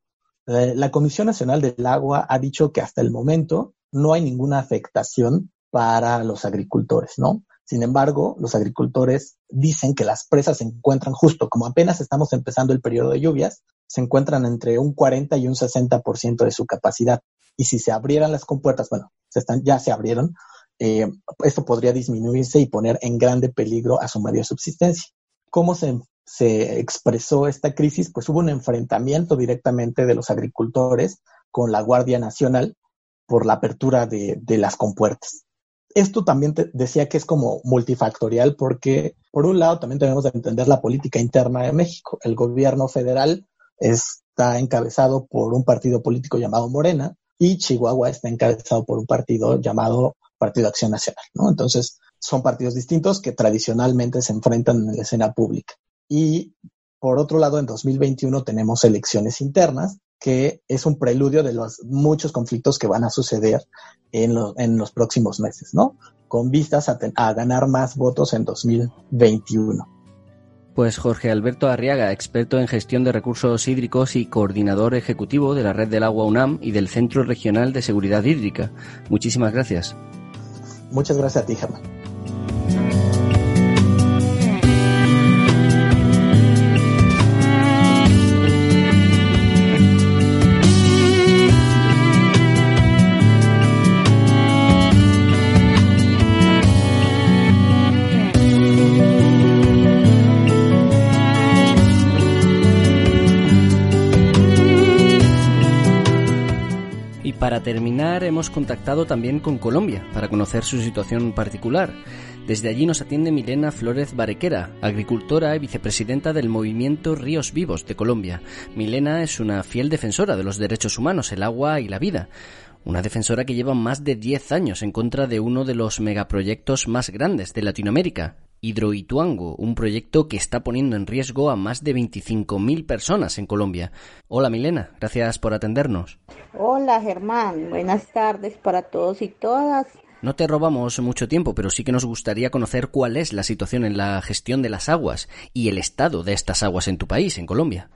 La Comisión Nacional del Agua ha dicho que hasta el momento no hay ninguna afectación para los agricultores, ¿no? Sin embargo, los agricultores dicen que las presas se encuentran justo, como apenas estamos empezando el periodo de lluvias, se encuentran entre un 40 y un 60% de su capacidad. Y si se abrieran las compuertas, bueno, ya se abrieron, esto podría disminuirse y poner en grande peligro a su medio de subsistencia. ¿Cómo se expresó esta crisis? Pues hubo un enfrentamiento directamente de los agricultores con la Guardia Nacional por la apertura de las compuertas. Esto también decía que es como multifactorial porque, por un lado, también tenemos que entender la política interna de México. El gobierno federal está encabezado por un partido político llamado Morena y Chihuahua está encabezado por un partido llamado Partido Acción Nacional, ¿no? Entonces, son partidos distintos que tradicionalmente se enfrentan en la escena pública. Y, por otro lado, en 2021 tenemos elecciones internas, que es un preludio de los muchos conflictos que van a suceder en los próximos meses, ¿no? Con vistas a ganar más votos en 2021. Pues Jorge Alberto Arriaga, experto en gestión de recursos hídricos y coordinador ejecutivo de la Red del Agua UNAM y del Centro Regional de Seguridad Hídrica. Muchísimas gracias. Muchas gracias a ti, Germán. Para terminar, hemos contactado también con Colombia para conocer su situación particular. Desde allí nos atiende Milena Flores Barequera, agricultora y vicepresidenta del movimiento Ríos Vivos de Colombia. Milena es una fiel defensora de los derechos humanos, el agua y la vida. Una defensora que lleva más de 10 años en contra de uno de los megaproyectos más grandes de Latinoamérica, Hidroituango, un proyecto que está poniendo en riesgo a más de 25.000 personas en Colombia. Hola Milena, gracias por atendernos. Hola Germán, buenas tardes para todos y todas. No te robamos mucho tiempo, pero sí que nos gustaría conocer cuál es la situación en la gestión de las aguas y el estado de estas aguas en tu país, en Colombia.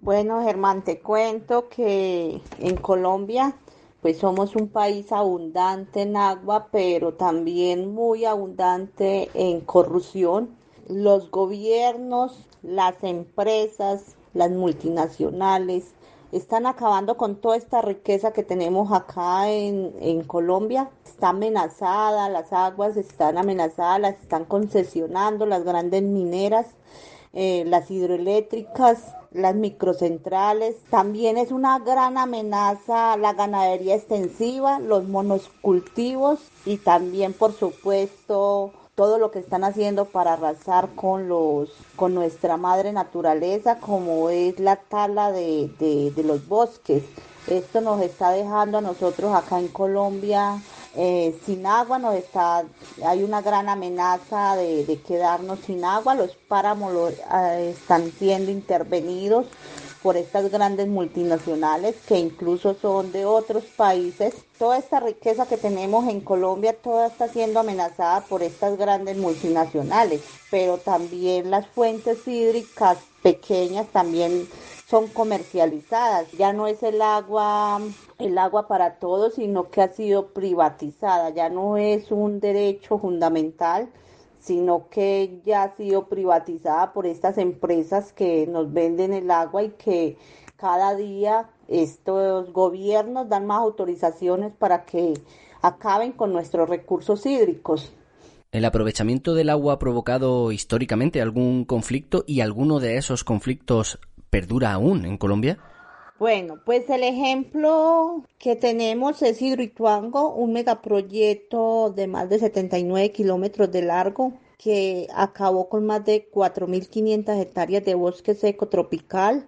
Bueno Germán, te cuento que en Colombia pues somos un país abundante en agua, pero también muy abundante en corrupción. Los gobiernos, las empresas, las multinacionales están acabando con toda esta riqueza que tenemos acá en Colombia. Está amenazada, las aguas están amenazadas, las están concesionando las grandes mineras, las hidroeléctricas, las microcentrales. También es una gran amenaza la ganadería extensiva, los monocultivos y también, por supuesto, todo lo que están haciendo para arrasar con nuestra madre naturaleza, como es la tala de los bosques. Esto nos está dejando a nosotros acá en Colombia sin agua. Hay una gran amenaza de quedarnos sin agua. Los páramos están siendo intervenidos por estas grandes multinacionales que incluso son de otros países. Toda esta riqueza que tenemos en Colombia, toda está siendo amenazada por estas grandes multinacionales, pero también las fuentes hídricas pequeñas también son comercializadas. Ya no es el agua para todos, sino que ha sido privatizada. Ya no es un derecho fundamental, sino que ya ha sido privatizada por estas empresas que nos venden el agua y que cada día estos gobiernos dan más autorizaciones para que acaben con nuestros recursos hídricos. ¿El aprovechamiento del agua ha provocado históricamente algún conflicto y alguno de esos conflictos perdura aún en Colombia? Bueno, pues el ejemplo que tenemos es Hidroituango, un megaproyecto de más de 79 kilómetros de largo que acabó con más de 4.500 hectáreas de bosque seco tropical,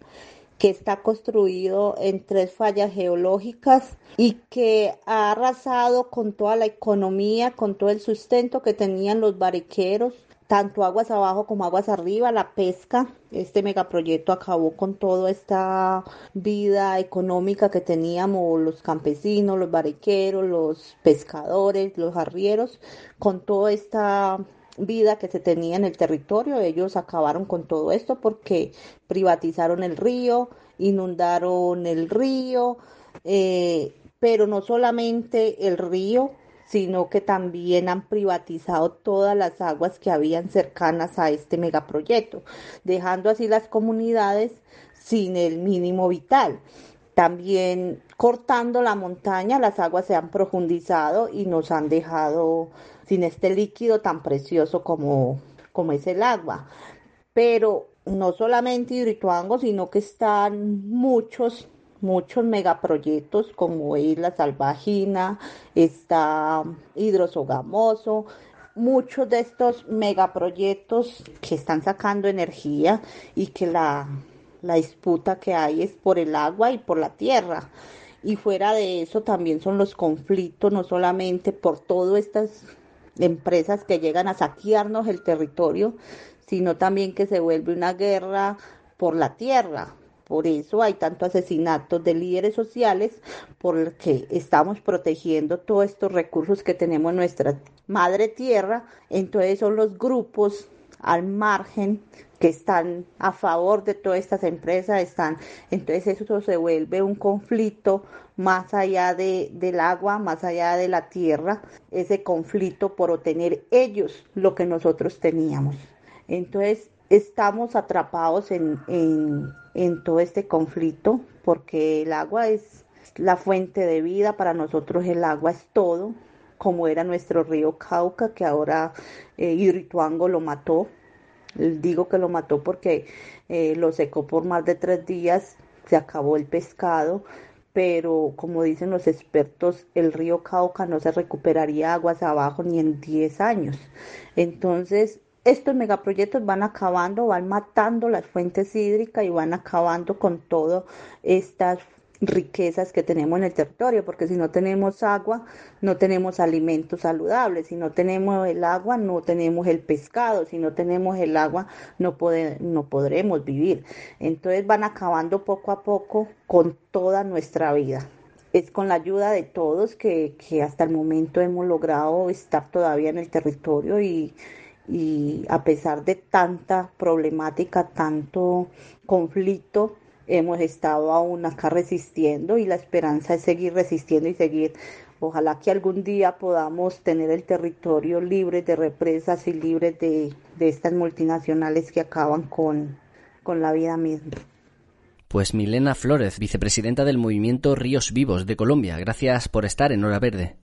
que está construido en 3 fallas geológicas y que ha arrasado con toda la economía, con todo el sustento que tenían los barequeros, tanto aguas abajo como aguas arriba, la pesca. Este megaproyecto acabó con toda esta vida económica que teníamos los campesinos, los barriqueros, los pescadores, los arrieros, con toda esta vida que se tenía en el territorio. Ellos acabaron con todo esto porque privatizaron el río, inundaron el río, pero no solamente el río, sino que también han privatizado todas las aguas que habían cercanas a este megaproyecto, dejando así las comunidades sin el mínimo vital. También cortando la montaña, las aguas se han profundizado y nos han dejado sin este líquido tan precioso como es el agua. Pero no solamente Hidroituango, sino que están muchos megaproyectos como Isla Salvajina, está Hidrosogamoso, muchos de estos megaproyectos que están sacando energía y que la disputa que hay es por el agua y por la tierra. Y fuera de eso también son los conflictos, no solamente por todas estas empresas que llegan a saquearnos el territorio, sino también que se vuelve una guerra por la tierra. Por eso hay tantos asesinatos de líderes sociales, porque estamos protegiendo todos estos recursos que tenemos en nuestra madre tierra. Entonces son los grupos al margen que están a favor de todas estas empresas, entonces eso se vuelve un conflicto más allá del agua, más allá de la tierra, ese conflicto por obtener ellos lo que nosotros teníamos. Entonces estamos atrapados en todo este conflicto, porque el agua es la fuente de vida, para nosotros el agua es todo, como era nuestro río Cauca, que ahora Hidroituango lo mató. Digo que lo mató porque lo secó por más de 3 días, se acabó el pescado, pero como dicen los expertos, el río Cauca no se recuperaría aguas abajo ni en 10 años. Entonces, estos megaproyectos van acabando, van matando las fuentes hídricas y van acabando con todas estas riquezas que tenemos en el territorio, porque si no tenemos agua, no tenemos alimentos saludables, si no tenemos el agua, no tenemos el pescado, si no tenemos el agua, no podremos vivir. Entonces van acabando poco a poco con toda nuestra vida. Es con la ayuda de todos que hasta el momento hemos logrado estar todavía en el territorio y a pesar de tanta problemática, tanto conflicto, hemos estado aún acá resistiendo, y la esperanza es seguir resistiendo y seguir. Ojalá que algún día podamos tener el territorio libre de represas y libre de estas multinacionales que acaban con la vida misma. Pues Milena Flores, vicepresidenta del Movimiento Ríos Vivos de Colombia, gracias por estar en Hora Verde.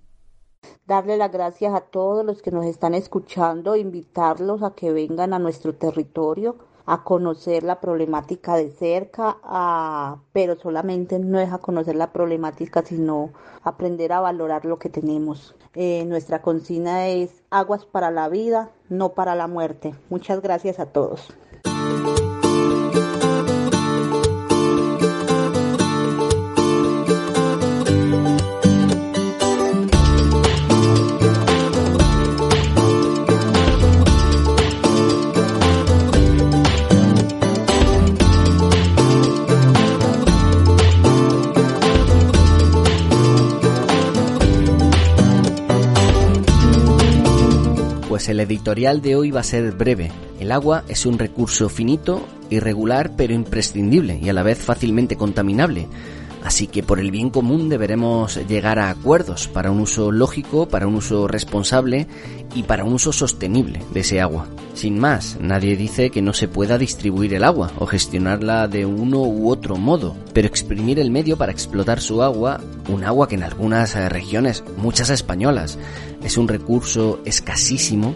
Darle las gracias a todos los que nos están escuchando, invitarlos a que vengan a nuestro territorio a conocer la problemática de cerca, pero solamente no es a conocer la problemática, sino aprender a valorar lo que tenemos. Nuestra consigna es aguas para la vida, no para la muerte. Muchas gracias a todos. El editorial de hoy va a ser breve. El agua es un recurso finito, irregular, pero imprescindible y a la vez fácilmente contaminable. Así que por el bien común deberemos llegar a acuerdos para un uso lógico, para un uso responsable y para un uso sostenible de ese agua. Sin más, nadie dice que no se pueda distribuir el agua o gestionarla de uno u otro modo, pero exprimir el medio para explotar su agua, un agua que en algunas regiones, muchas españolas, es un recurso escasísimo,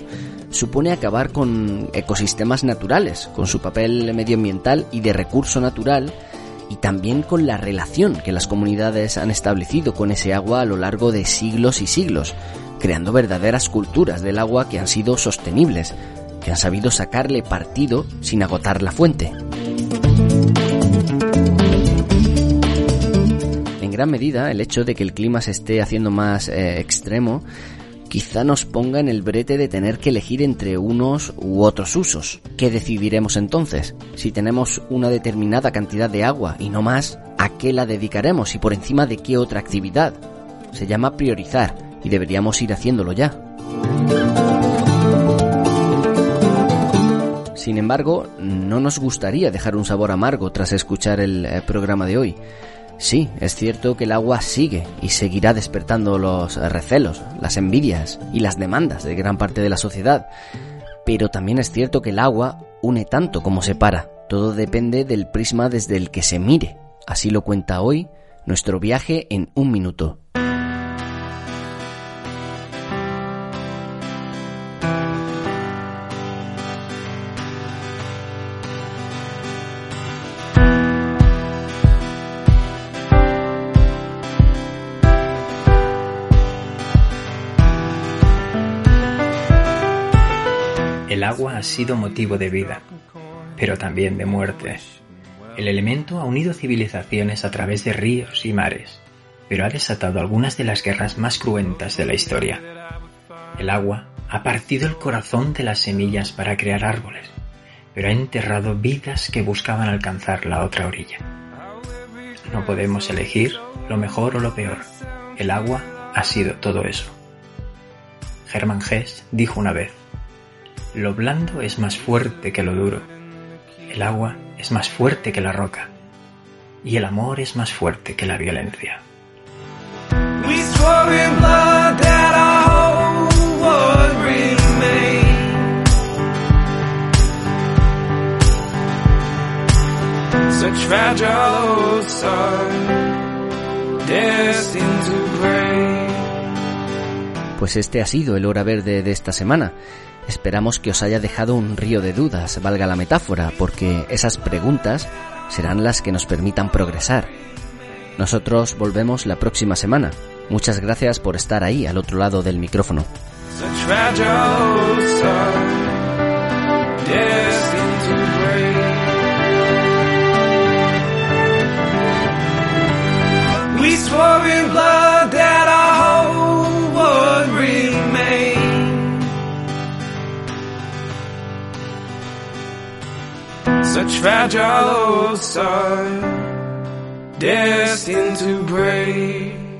supone acabar con ecosistemas naturales, con su papel medioambiental y de recurso natural, y también con la relación que las comunidades han establecido con ese agua a lo largo de siglos y siglos, creando verdaderas culturas del agua que han sido sostenibles, que han sabido sacarle partido sin agotar la fuente. En gran medida, el hecho de que el clima se esté haciendo más extremo quizá nos ponga en el brete de tener que elegir entre unos u otros usos. ¿Qué decidiremos entonces? Si tenemos una determinada cantidad de agua y no más, ¿a qué la dedicaremos y por encima de qué otra actividad? Se llama priorizar y deberíamos ir haciéndolo ya. Sin embargo, no nos gustaría dejar un sabor amargo tras escuchar el programa de hoy. Sí, es cierto que el agua sigue y seguirá despertando los recelos, las envidias y las demandas de gran parte de la sociedad. Pero también es cierto que el agua une tanto como separa. Todo depende del prisma desde el que se mire. Así lo cuenta hoy nuestro viaje en un minuto. El agua ha sido motivo de vida, pero también de muerte. El elemento ha unido civilizaciones a través de ríos y mares, pero ha desatado algunas de las guerras más cruentas de la historia. El agua ha partido el corazón de las semillas para crear árboles, pero ha enterrado vidas que buscaban alcanzar la otra orilla. No podemos elegir lo mejor o lo peor. El agua ha sido todo eso. Germán Gess dijo una vez: lo blando es más fuerte que lo duro, el agua es más fuerte que la roca y el amor es más fuerte que la violencia. Pues este ha sido el Hora Verde de esta semana. Esperamos que os haya dejado un río de dudas, valga la metáfora, porque esas preguntas serán las que nos permitan progresar. Nosotros volvemos la próxima semana. Muchas gracias por estar ahí, al otro lado del micrófono. Such fragile old sun, destined to break.